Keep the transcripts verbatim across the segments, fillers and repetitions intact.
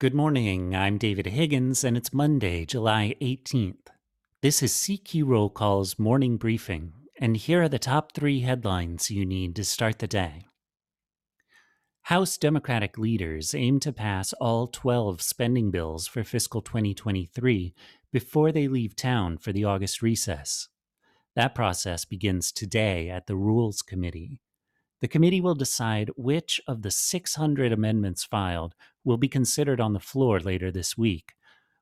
Good morning, I'm David Higgins, and it's Monday, July eighteenth. This is C Q Roll Call's morning briefing, and here are the top three headlines you need to start the day. House Democratic leaders aim to pass all twelve spending bills for fiscal twenty twenty-three before they leave town for the August recess. That process begins today at the Rules Committee. The committee will decide which of the six hundred amendments filed will be considered on the floor later this week,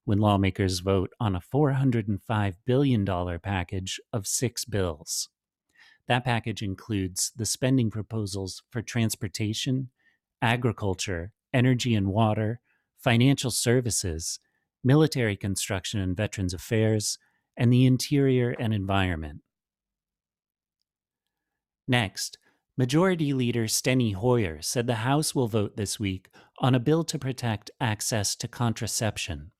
when lawmakers vote on a four hundred five billion dollars package of six bills. That package includes the spending proposals for transportation, agriculture, energy and water, financial services, military construction and veterans affairs, and the interior and environment. Next, Majority Leader Steny Hoyer said the House will vote this week on a bill to protect access to contraception.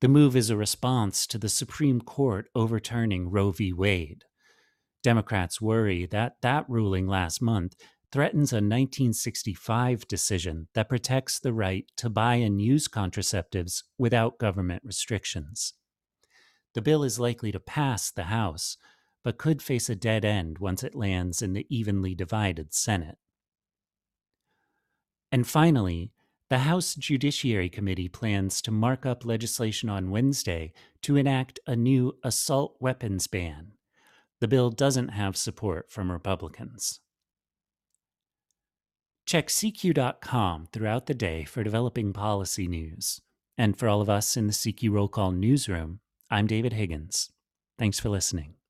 The move is a response to the Supreme Court overturning Roe v. Wade. Democrats worry that that ruling last month threatens a nineteen sixty-five decision that protects the right to buy and use contraceptives without government restrictions. The bill is likely to pass the House, but could face a dead end once it lands in the evenly divided Senate. And finally, the House Judiciary Committee plans to mark up legislation on Wednesday to enact a new assault weapons ban. The bill doesn't have support from Republicans. Check C Q dot com throughout the day for developing policy news. And for all of us in the C Q Roll Call newsroom, I'm David Higgins. Thanks for listening.